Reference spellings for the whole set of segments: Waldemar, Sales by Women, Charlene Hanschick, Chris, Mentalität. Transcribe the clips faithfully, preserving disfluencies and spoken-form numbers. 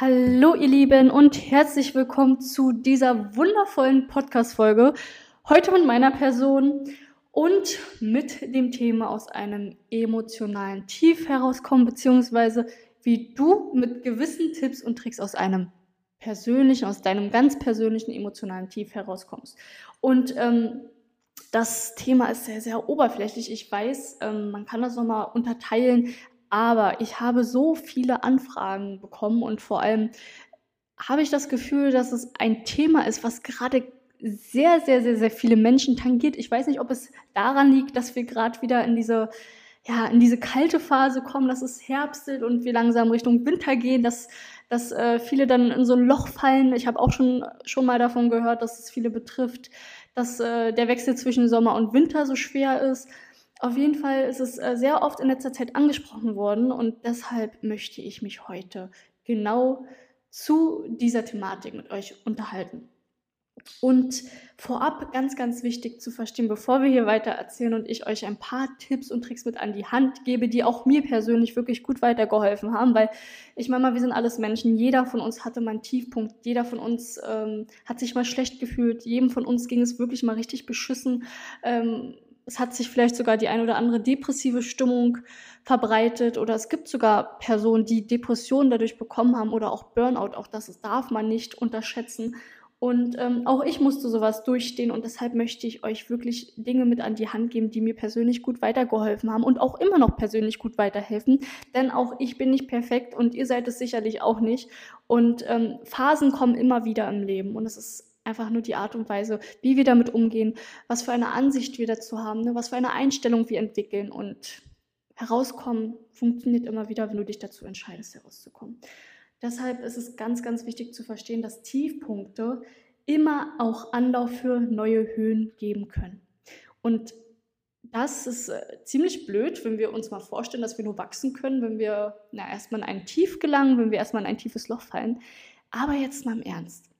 Hallo ihr Lieben und herzlich willkommen zu dieser wundervollen Podcast-Folge. Heute mit meiner Person und mit dem Thema aus einem emotionalen Tief herauskommen, beziehungsweise wie du mit gewissen Tipps und Tricks aus einem persönlichen, aus deinem ganz persönlichen emotionalen Tief herauskommst. Und ähm, das Thema ist sehr, sehr oberflächlich. Ich weiß, ähm, man kann das nochmal unterteilen, aber ich habe so viele Anfragen bekommen und vor allem habe ich das Gefühl, dass es ein Thema ist, was gerade sehr, sehr, sehr, sehr viele Menschen tangiert. Ich weiß nicht, ob es daran liegt, dass wir gerade wieder in diese, ja, in diese kalte Phase kommen, dass es herbstelt und wir langsam Richtung Winter gehen, dass, dass äh, viele dann in so ein Loch fallen. Ich habe auch schon, schon mal davon gehört, dass es viele betrifft, dass äh, der Wechsel zwischen Sommer und Winter so schwer ist. Auf jeden Fall ist es sehr oft in letzter Zeit angesprochen worden und deshalb möchte ich mich heute genau zu dieser Thematik mit euch unterhalten. Und vorab ganz, ganz wichtig zu verstehen, bevor wir hier weiter erzählen und ich euch ein paar Tipps und Tricks mit an die Hand gebe, die auch mir persönlich wirklich gut weitergeholfen haben, weil ich meine mal, wir sind alles Menschen, jeder von uns hatte mal einen Tiefpunkt, jeder von uns ähm, hat sich mal schlecht gefühlt, jedem von uns ging es wirklich mal richtig beschissen, ähm, es hat sich vielleicht sogar die ein oder andere depressive Stimmung verbreitet oder es gibt sogar Personen, die Depressionen dadurch bekommen haben oder auch Burnout. Auch das darf man nicht unterschätzen. Und ähm, auch ich musste sowas durchstehen und deshalb möchte ich euch wirklich Dinge mit an die Hand geben, die mir persönlich gut weitergeholfen haben und auch immer noch persönlich gut weiterhelfen, denn auch ich bin nicht perfekt und ihr seid es sicherlich auch nicht. Und ähm, Phasen kommen immer wieder im Leben und es ist einfach nur die Art und Weise, wie wir damit umgehen, was für eine Ansicht wir dazu haben, ne, was für eine Einstellung wir entwickeln. Und herauskommen funktioniert immer wieder, wenn du dich dazu entscheidest, herauszukommen. Deshalb ist es ganz, ganz wichtig zu verstehen, dass Tiefpunkte immer auch Anlauf für neue Höhen geben können. Und das ist äh, ziemlich blöd, wenn wir uns mal vorstellen, dass wir nur wachsen können, wenn wir na, erstmal in ein Tief gelangen, wenn wir erstmal in ein tiefes Loch fallen. Aber jetzt mal im Ernst.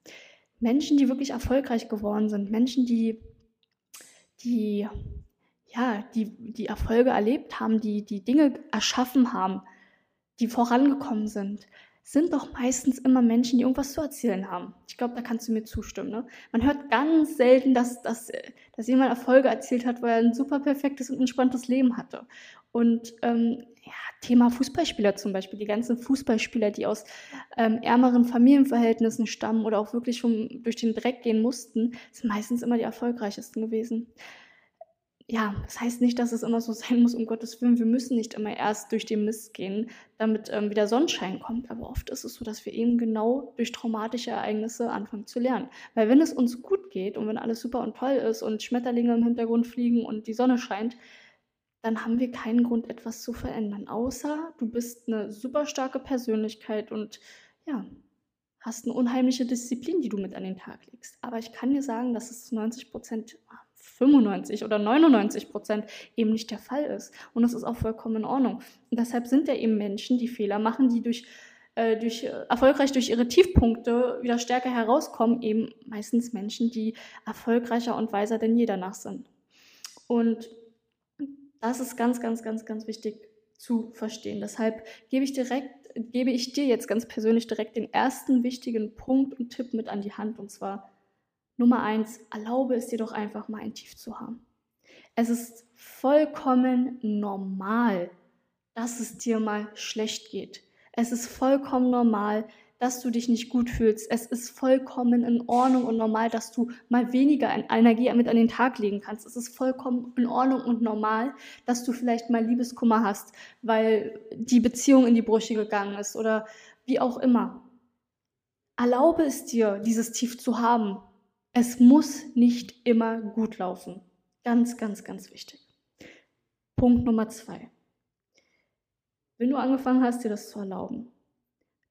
Menschen, die wirklich erfolgreich geworden sind, Menschen, die, die, ja, die, die Erfolge erlebt haben, die, die Dinge erschaffen haben, die vorangekommen sind, sind doch meistens immer Menschen, die irgendwas zu erzählen haben. Ich glaube, da kannst du mir zustimmen. Ne? Man hört ganz selten, dass, dass, dass jemand Erfolge erzielt hat, weil er ein super perfektes und entspanntes Leben hatte. Und ähm, ja, Thema Fußballspieler zum Beispiel, die ganzen Fußballspieler, die aus ähm, ärmeren Familienverhältnissen stammen oder auch wirklich schon durch den Dreck gehen mussten, sind meistens immer die erfolgreichsten gewesen. Ja, das heißt nicht, dass es immer so sein muss, um Gottes Willen, wir müssen nicht immer erst durch den Mist gehen, damit ähm, wieder Sonnenschein kommt. Aber oft ist es so, dass wir eben genau durch traumatische Ereignisse anfangen zu lernen. Weil wenn es uns gut geht und wenn alles super und toll ist und Schmetterlinge im Hintergrund fliegen und die Sonne scheint, dann haben wir keinen Grund, etwas zu verändern. Außer du bist eine super starke Persönlichkeit und ja, hast eine unheimliche Disziplin, die du mit an den Tag legst. Aber ich kann dir sagen, dass es neunzig Prozent, fünfundneunzig oder neunundneunzig Prozent eben nicht der Fall ist. Und das ist auch vollkommen in Ordnung. Und deshalb sind ja eben Menschen, die Fehler machen, die durch, äh, durch, erfolgreich durch ihre Tiefpunkte wieder stärker herauskommen, eben meistens Menschen, die erfolgreicher und weiser denn je danach sind. Und das ist ganz, ganz, ganz, ganz wichtig zu verstehen. Deshalb gebe ich direkt, gebe ich dir jetzt ganz persönlich direkt den ersten wichtigen Punkt und Tipp mit an die Hand. Und zwar Nummer eins, erlaube es dir doch einfach mal ein Tief zu haben. Es ist vollkommen normal, dass es dir mal schlecht geht. Es ist vollkommen normal, dass du dich nicht gut fühlst. Es ist vollkommen in Ordnung und normal, dass du mal weniger Energie mit an den Tag legen kannst. Es ist vollkommen in Ordnung und normal, dass du vielleicht mal Liebeskummer hast, weil die Beziehung in die Brüche gegangen ist oder wie auch immer. Erlaube es dir, dieses Tief zu haben. Es muss nicht immer gut laufen. Ganz, ganz, ganz wichtig. Punkt Nummer zwei. Wenn du angefangen hast, dir das zu erlauben,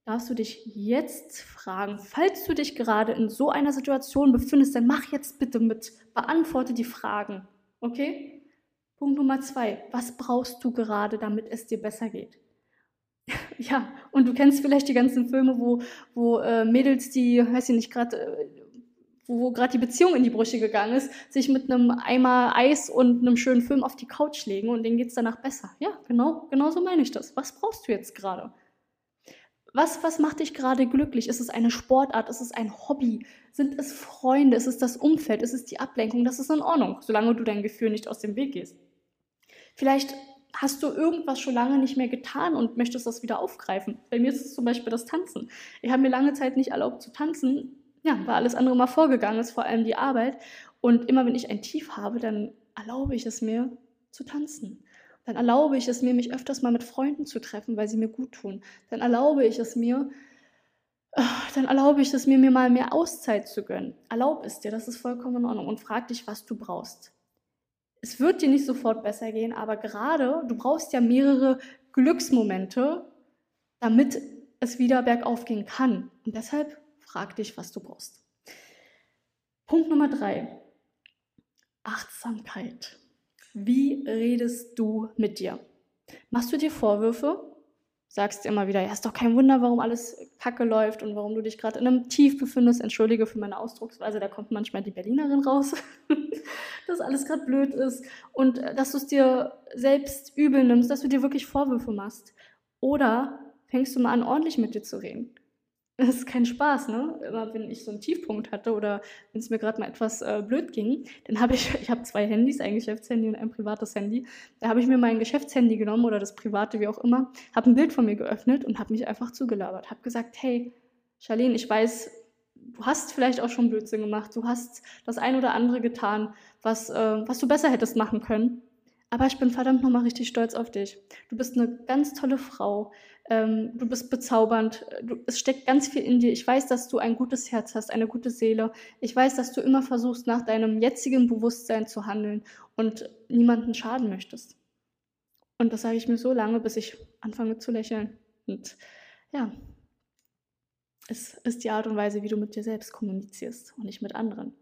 darfst du dich jetzt fragen, falls du dich gerade in so einer Situation befindest, dann mach jetzt bitte mit, beantworte die Fragen, okay? Punkt Nummer zwei, was brauchst du gerade, damit es dir besser geht? Ja, und du kennst vielleicht die ganzen Filme, wo, wo äh, Mädels, die, weiß ich nicht, gerade... Äh, wo gerade die Beziehung in die Brüche gegangen ist, sich mit einem Eimer Eis und einem schönen Film auf die Couch legen und denen geht es danach besser. Ja, genau, genau so meine ich das. Was brauchst du jetzt gerade? Was, was macht dich gerade glücklich? Ist es eine Sportart? Ist es ein Hobby? Sind es Freunde? Ist es das Umfeld? Ist es die Ablenkung? Das ist in Ordnung, solange du dein Gefühl nicht aus dem Weg gehst. Vielleicht hast du irgendwas schon lange nicht mehr getan und möchtest das wieder aufgreifen. Bei mir ist es zum Beispiel das Tanzen. Ich habe mir lange Zeit nicht erlaubt zu tanzen, ja, weil alles andere mal vorgegangen ist, vor allem die Arbeit. Und immer wenn ich ein Tief habe, dann erlaube ich es mir zu tanzen. Dann erlaube ich es mir, mich öfters mal mit Freunden zu treffen, weil sie mir gut tun. Dann erlaube ich es mir, dann erlaube ich es mir, mir mal mehr Auszeit zu gönnen. Erlaub es dir, das ist vollkommen in Ordnung. Und frag dich, was du brauchst. Es wird dir nicht sofort besser gehen, aber gerade, du brauchst ja mehrere Glücksmomente, damit es wieder bergauf gehen kann. Und deshalb frag dich, was du brauchst. Punkt Nummer drei. Achtsamkeit. Wie redest du mit dir? Machst du dir Vorwürfe? Sagst dir immer wieder, ja, ist doch kein Wunder, warum alles kacke läuft und warum du dich gerade in einem Tief befindest. Entschuldige für meine Ausdrucksweise, da kommt manchmal die Berlinerin raus, dass alles gerade blöd ist und dass du es dir selbst übel nimmst, dass du dir wirklich Vorwürfe machst. Oder fängst du mal an, ordentlich mit dir zu reden? Das ist kein Spaß, ne? Immer wenn ich so einen Tiefpunkt hatte oder wenn es mir gerade mal etwas äh, blöd ging, dann habe ich, ich habe zwei Handys, ein Geschäftshandy und ein privates Handy. Da habe ich mir mein Geschäftshandy genommen oder das private, wie auch immer, habe ein Bild von mir geöffnet und habe mich einfach zugelabert. Habe gesagt, hey, Charlene, ich weiß, du hast vielleicht auch schon Blödsinn gemacht, du hast das ein oder andere getan, was, äh, was du besser hättest machen können. Aber ich bin verdammt nochmal richtig stolz auf dich. Du bist eine ganz tolle Frau. Ähm, du bist bezaubernd. Du, es steckt ganz viel in dir. Ich weiß, dass du ein gutes Herz hast, eine gute Seele. Ich weiß, dass du immer versuchst, nach deinem jetzigen Bewusstsein zu handeln und niemandem schaden möchtest. Und das sage ich mir so lange, bis ich anfange zu lächeln. Und ja, es ist die Art und Weise, wie du mit dir selbst kommunizierst und nicht mit anderen.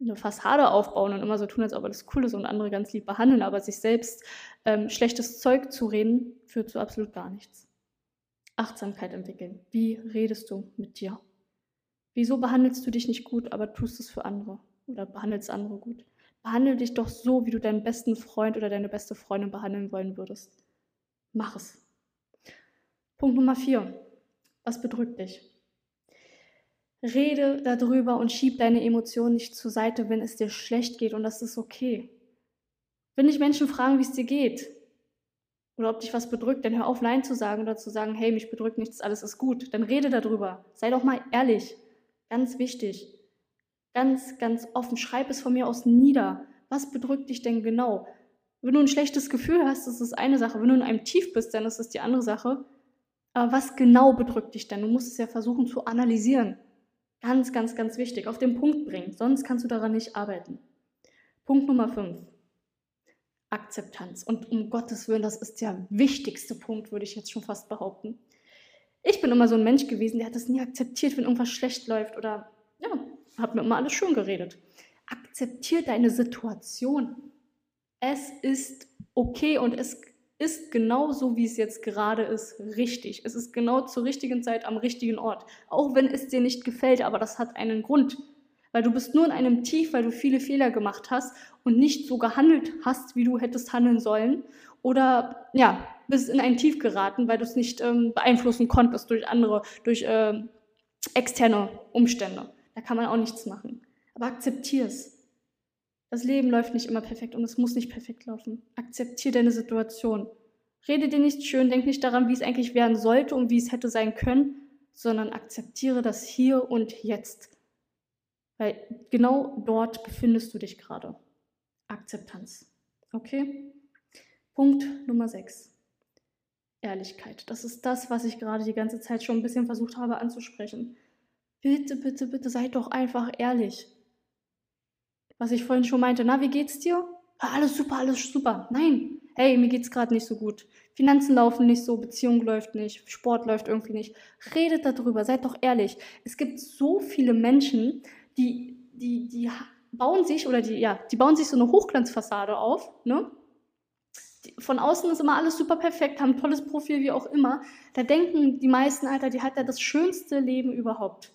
Eine Fassade aufbauen und immer so tun, als ob alles cool ist und andere ganz lieb behandeln, aber sich selbst ähm, schlechtes Zeug zu reden, führt zu absolut gar nichts. Achtsamkeit entwickeln. Wie redest du mit dir? Wieso behandelst du dich nicht gut, aber tust es für andere oder behandelst andere gut? Behandle dich doch so, wie du deinen besten Freund oder deine beste Freundin behandeln wollen würdest. Mach es. Punkt Nummer vier. Was bedrückt dich? Rede darüber und schieb deine Emotionen nicht zur Seite, wenn es dir schlecht geht und das ist okay. Wenn dich Menschen fragen, wie es dir geht oder ob dich was bedrückt, dann hör auf, Nein zu sagen oder zu sagen, hey, mich bedrückt nichts, alles ist gut. Dann rede darüber. Sei doch mal ehrlich. Ganz wichtig. Ganz, ganz offen. Schreib es von mir aus nieder. Was bedrückt dich denn genau? Wenn du ein schlechtes Gefühl hast, ist das eine Sache. Wenn du in einem Tief bist, dann ist das die andere Sache. Aber was genau bedrückt dich denn? Du musst es ja versuchen zu analysieren. Ganz, ganz, ganz wichtig. Auf den Punkt bringen. Sonst kannst du daran nicht arbeiten. Punkt Nummer fünf. Akzeptanz. Und um Gottes Willen, das ist der wichtigste Punkt, würde ich jetzt schon fast behaupten. Ich bin immer so ein Mensch gewesen, der hat das nie akzeptiert, wenn irgendwas schlecht läuft oder, ja, hat mir immer alles schön geredet. Akzeptier deine Situation. Es ist okay und es ist genau so, wie es jetzt gerade ist, richtig. Es ist genau zur richtigen Zeit am richtigen Ort. Auch wenn es dir nicht gefällt, aber das hat einen Grund. Weil du bist nur in einem Tief, weil du viele Fehler gemacht hast und nicht so gehandelt hast, wie du hättest handeln sollen. Oder, ja, bist in ein Tief geraten, weil du es nicht ähm, beeinflussen konntest durch andere, durch ähm, externe Umstände. Da kann man auch nichts machen. Aber akzeptier es. Das Leben läuft nicht immer perfekt und es muss nicht perfekt laufen. Akzeptier deine Situation. Rede dir nicht schön, denk nicht daran, wie es eigentlich werden sollte und wie es hätte sein können, sondern akzeptiere das hier und jetzt. Weil genau dort befindest du dich gerade. Akzeptanz. Okay? Punkt Nummer sechs. Ehrlichkeit. Das ist das, was ich gerade die ganze Zeit schon ein bisschen versucht habe anzusprechen. Bitte, bitte, bitte, seid doch einfach ehrlich. Was ich vorhin schon meinte, na, wie geht's dir? Alles super, alles super. Nein, hey, mir geht's gerade nicht so gut. Finanzen laufen nicht so, Beziehung läuft nicht, Sport läuft irgendwie nicht. Redet darüber, seid doch ehrlich. Es gibt so viele Menschen, die, die, die bauen sich, oder die, ja, die bauen sich so eine Hochglanzfassade auf, ne? Von außen ist immer alles super perfekt, haben ein tolles Profil, wie auch immer. Da denken die meisten, Alter, die hat ja das schönste Leben überhaupt.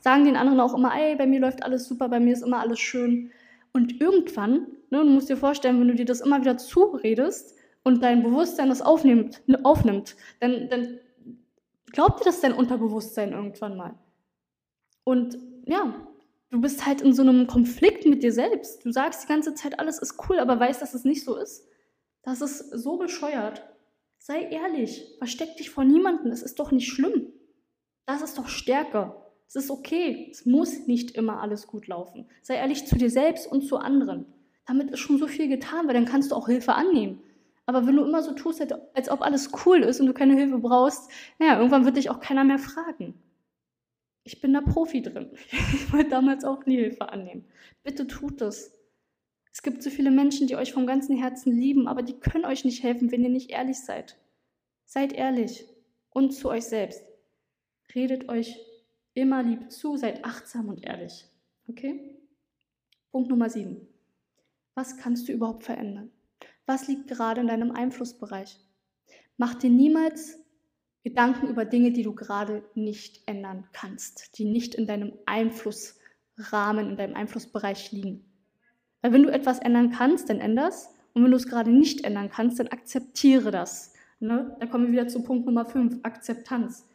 Sagen den anderen auch immer, ey, bei mir läuft alles super, bei mir ist immer alles schön. Und irgendwann, ne, du musst dir vorstellen, wenn du dir das immer wieder zuredest und dein Bewusstsein das aufnimmt, aufnimmt dann, dann glaubt dir das dein Unterbewusstsein irgendwann mal. Und ja, du bist halt in so einem Konflikt mit dir selbst. Du sagst die ganze Zeit, alles ist cool, aber weißt, dass es nicht so ist. Das ist so bescheuert. Sei ehrlich, versteck dich vor niemandem, es ist doch nicht schlimm. Das ist doch Stärke. Es ist okay, es muss nicht immer alles gut laufen. Sei ehrlich zu dir selbst und zu anderen. Damit ist schon so viel getan, weil dann kannst du auch Hilfe annehmen. Aber wenn du immer so tust, als ob alles cool ist und du keine Hilfe brauchst, naja, irgendwann wird dich auch keiner mehr fragen. Ich bin da Profi drin. Ich wollte damals auch nie Hilfe annehmen. Bitte tut es. Es gibt so viele Menschen, die euch vom ganzen Herzen lieben, aber die können euch nicht helfen, wenn ihr nicht ehrlich seid. Seid ehrlich und zu euch selbst. Redet euch immer lieb zu, seid achtsam und ehrlich. Okay? Punkt Nummer sieben. Was kannst du überhaupt verändern? Was liegt gerade in deinem Einflussbereich? Mach dir niemals Gedanken über Dinge, die du gerade nicht ändern kannst, die nicht in deinem Einflussrahmen, in deinem Einflussbereich liegen. Weil wenn du etwas ändern kannst, dann änder es. Und wenn du es gerade nicht ändern kannst, dann akzeptiere das. Ne? Da kommen wir wieder zu Punkt Nummer fünf, Akzeptanz.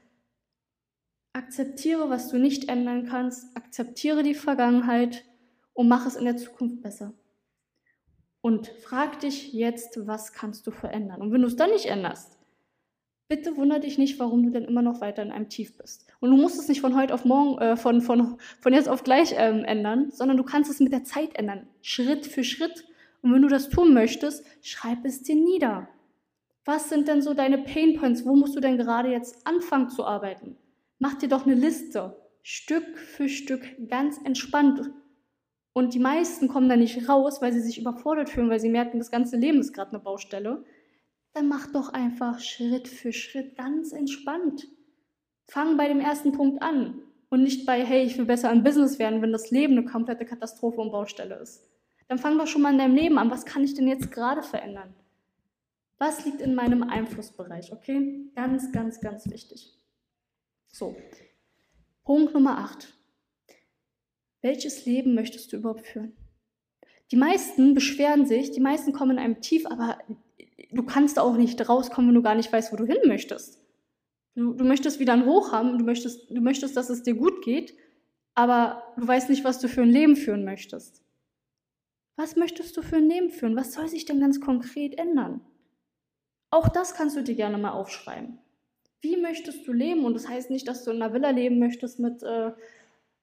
Akzeptiere, was du nicht ändern kannst. Akzeptiere die Vergangenheit und mach es in der Zukunft besser. Und frag dich jetzt, was kannst du verändern? Und wenn du es dann nicht änderst, bitte wundere dich nicht, warum du dann immer noch weiter in einem Tief bist. Und du musst es nicht von heute auf morgen, äh, von, von, von jetzt auf gleich ähm, ändern, sondern du kannst es mit der Zeit ändern, Schritt für Schritt. Und wenn du das tun möchtest, schreib es dir nieder. Was sind denn so deine Painpoints? Wo musst du denn gerade jetzt anfangen zu arbeiten? Mach dir doch eine Liste, Stück für Stück, ganz entspannt. Und die meisten kommen da nicht raus, weil sie sich überfordert fühlen, weil sie merken, das ganze Leben ist gerade eine Baustelle. Dann mach doch einfach Schritt für Schritt ganz entspannt. Fang bei dem ersten Punkt an und nicht bei, hey, ich will besser im Business werden, wenn das Leben eine komplette Katastrophe und Baustelle ist. Dann fang doch schon mal in deinem Leben an, was kann ich denn jetzt gerade verändern? Was liegt in meinem Einflussbereich, okay? Ganz, ganz, ganz wichtig. So, Punkt Nummer acht. Welches Leben möchtest du überhaupt führen? Die meisten beschweren sich, die meisten kommen in einem Tief, aber du kannst da auch nicht rauskommen, wenn du gar nicht weißt, wo du hin möchtest. Du, du möchtest wieder ein Hoch haben, du möchtest, du möchtest, dass es dir gut geht, aber du weißt nicht, was du für ein Leben führen möchtest. Was möchtest du für ein Leben führen? Was soll sich denn ganz konkret ändern? Auch das kannst du dir gerne mal aufschreiben. Wie möchtest du leben? Und das heißt nicht, dass du in einer Villa leben möchtest mit, äh,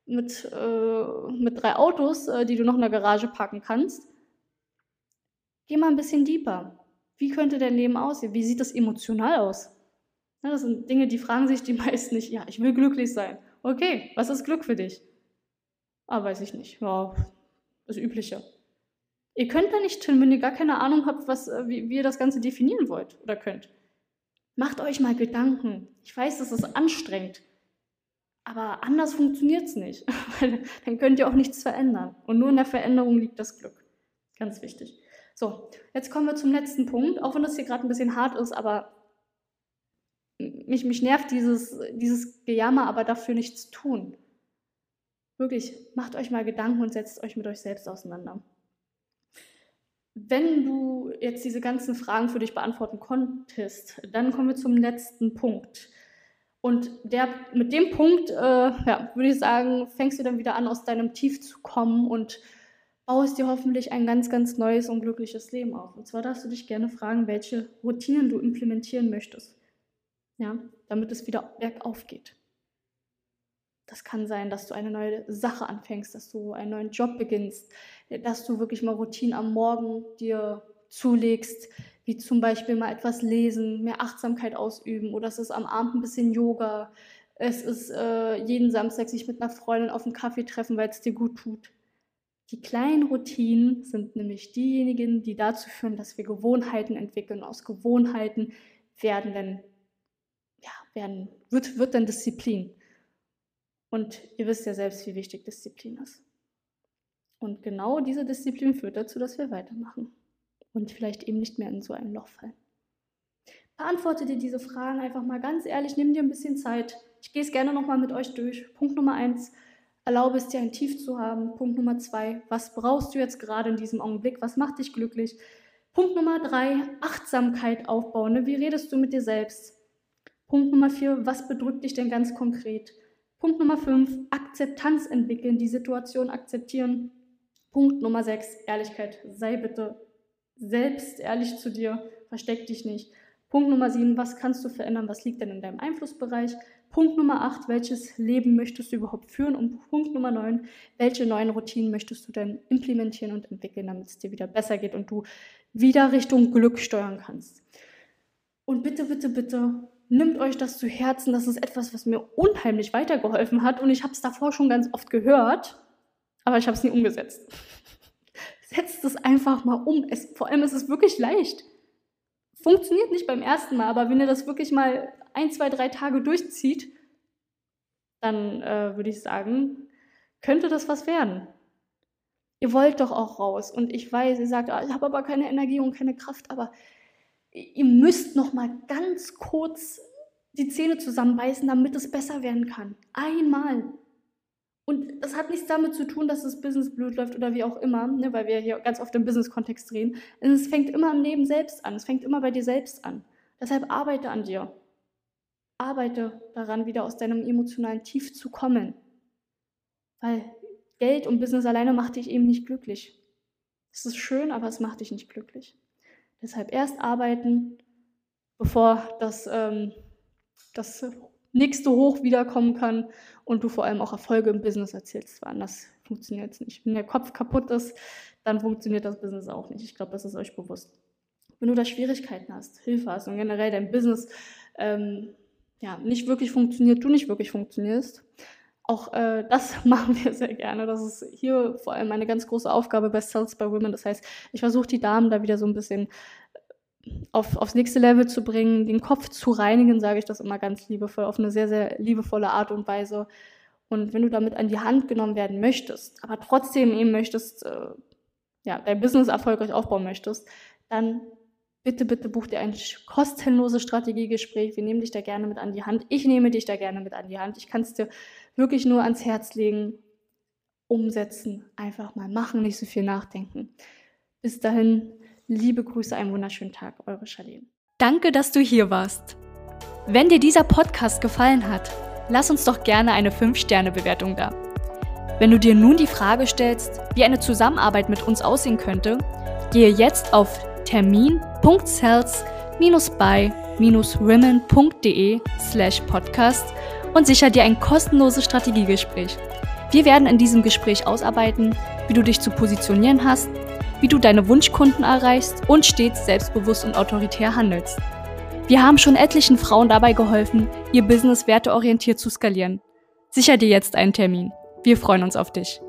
mit, äh, mit drei Autos, äh, die du noch in der Garage parken kannst. Geh mal ein bisschen deeper. Wie könnte dein Leben aussehen? Wie sieht das emotional aus? Das sind Dinge, die fragen sich die meisten nicht. Ja, ich will glücklich sein. Okay, was ist Glück für dich? Ah, weiß ich nicht. Ja, das Übliche. Ihr könnt da nicht hin, wenn ihr gar keine Ahnung habt, was, wie, wie ihr das Ganze definieren wollt oder könnt. Macht euch mal Gedanken. Ich weiß, das ist anstrengend. Aber anders funktioniert es nicht. Dann könnt ihr auch nichts verändern. Und nur in der Veränderung liegt das Glück. Ganz wichtig. So, jetzt kommen wir zum letzten Punkt, auch wenn das hier gerade ein bisschen hart ist, aber mich, mich nervt dieses, dieses Gejammer, aber dafür nichts tun. Wirklich, macht euch mal Gedanken und setzt euch mit euch selbst auseinander. Wenn du jetzt diese ganzen Fragen für dich beantworten konntest, dann kommen wir zum letzten Punkt. Und der, mit dem Punkt, äh, ja, würde ich sagen, fängst du dann wieder an, aus deinem Tief zu kommen und baust dir hoffentlich ein ganz, ganz neues und glückliches Leben auf. Und zwar darfst du dich gerne fragen, welche Routinen du implementieren möchtest, ja, damit es wieder bergauf geht. Das kann sein, dass du eine neue Sache anfängst, dass du einen neuen Job beginnst, dass du wirklich mal Routinen am Morgen dir zulegst, wie zum Beispiel mal etwas lesen, mehr Achtsamkeit ausüben oder es ist am Abend ein bisschen Yoga. Es ist äh, jeden Samstag sich mit einer Freundin auf einen Kaffee treffen, weil es dir gut tut. Die kleinen Routinen sind nämlich diejenigen, die dazu führen, dass wir Gewohnheiten entwickeln. Aus Gewohnheiten werden dann, ja, werden, wird, wird dann Disziplin. Und ihr wisst ja selbst, wie wichtig Disziplin ist. Und genau diese Disziplin führt dazu, dass wir weitermachen und vielleicht eben nicht mehr in so ein Loch fallen. Beantworte dir diese Fragen einfach mal ganz ehrlich, nimm dir ein bisschen Zeit. Ich gehe es gerne nochmal mit euch durch. Punkt Nummer eins, erlaube es dir, ein Tief zu haben. Punkt Nummer zwei, was brauchst du jetzt gerade in diesem Augenblick? Was macht dich glücklich? Punkt Nummer drei, Achtsamkeit aufbauen. Ne? Wie redest du mit dir selbst? Punkt Nummer vier, was bedrückt dich denn ganz konkret? Punkt Nummer fünf, Akzeptanz entwickeln, die Situation akzeptieren. Punkt Nummer sechs, Ehrlichkeit. Sei bitte selbst ehrlich zu dir, versteck dich nicht. Punkt Nummer sieben, was kannst du verändern, was liegt denn in deinem Einflussbereich? Punkt Nummer acht, welches Leben möchtest du überhaupt führen? Und Punkt Nummer neun, welche neuen Routinen möchtest du denn implementieren und entwickeln, damit es dir wieder besser geht und du wieder Richtung Glück steuern kannst? Und bitte, bitte, bitte, nimmt euch das zu Herzen. Das ist etwas, was mir unheimlich weitergeholfen hat und ich habe es davor schon ganz oft gehört, aber ich habe es nie umgesetzt. Setzt es einfach mal um. Es, vor allem ist es wirklich leicht. Funktioniert nicht beim ersten Mal, aber wenn ihr das wirklich mal ein, zwei, drei Tage durchzieht, dann äh, würde ich sagen, könnte das was werden. Ihr wollt doch auch raus. Und ich weiß, ihr sagt, ah, ich habe aber keine Energie und keine Kraft, aber ihr müsst noch mal ganz kurz die Zähne zusammenbeißen, damit es besser werden kann. Einmal. Und das hat nichts damit zu tun, dass das Business blöd läuft oder wie auch immer, ne, weil wir hier ganz oft im Business-Kontext reden. Es fängt immer im Leben selbst an. Es fängt immer bei dir selbst an. Deshalb arbeite an dir. Arbeite daran, wieder aus deinem emotionalen Tief zu kommen. Weil Geld und Business alleine macht dich eben nicht glücklich. Es ist schön, aber es macht dich nicht glücklich. Deshalb erst arbeiten, bevor das... Ähm, das nächste Hoch wiederkommen kann und du vor allem auch Erfolge im Business erzielst. Anders funktioniert es nicht. Wenn der Kopf kaputt ist, dann funktioniert das Business auch nicht. Ich glaube, das ist euch bewusst. Wenn du da Schwierigkeiten hast, Hilfe hast und generell dein Business ähm, ja, nicht wirklich funktioniert, du nicht wirklich funktionierst, auch äh, das machen wir sehr gerne. Das ist hier vor allem eine ganz große Aufgabe bei Sales by Women. Das heißt, ich versuche die Damen da wieder so ein bisschen Auf, aufs nächste Level zu bringen, den Kopf zu reinigen, sage ich das immer ganz liebevoll, auf eine sehr, sehr liebevolle Art und Weise. Und wenn du damit an die Hand genommen werden möchtest, aber trotzdem eben möchtest, äh, ja, dein Business erfolgreich aufbauen möchtest, dann bitte, bitte buch dir ein kostenloses Strategiegespräch. Wir nehmen dich da gerne mit an die Hand. Ich nehme dich da gerne mit an die Hand. Ich kann es dir wirklich nur ans Herz legen. Umsetzen, einfach mal machen, nicht so viel nachdenken. Bis dahin, liebe Grüße, einen wunderschönen Tag, eure Charlene. Danke, dass du hier warst. Wenn dir dieser Podcast gefallen hat, lass uns doch gerne eine fünf Sterne Bewertung da. Wenn du dir nun die Frage stellst, wie eine Zusammenarbeit mit uns aussehen könnte, gehe jetzt auf termin.sales-by-women.de slash podcast und sichere dir ein kostenloses Strategiegespräch. Wir werden in diesem Gespräch ausarbeiten, wie du dich zu positionieren hast, wie du deine Wunschkunden erreichst und stets selbstbewusst und autoritär handelst. Wir haben schon etlichen Frauen dabei geholfen, ihr Business werteorientiert zu skalieren. Sichere dir jetzt einen Termin. Wir freuen uns auf dich.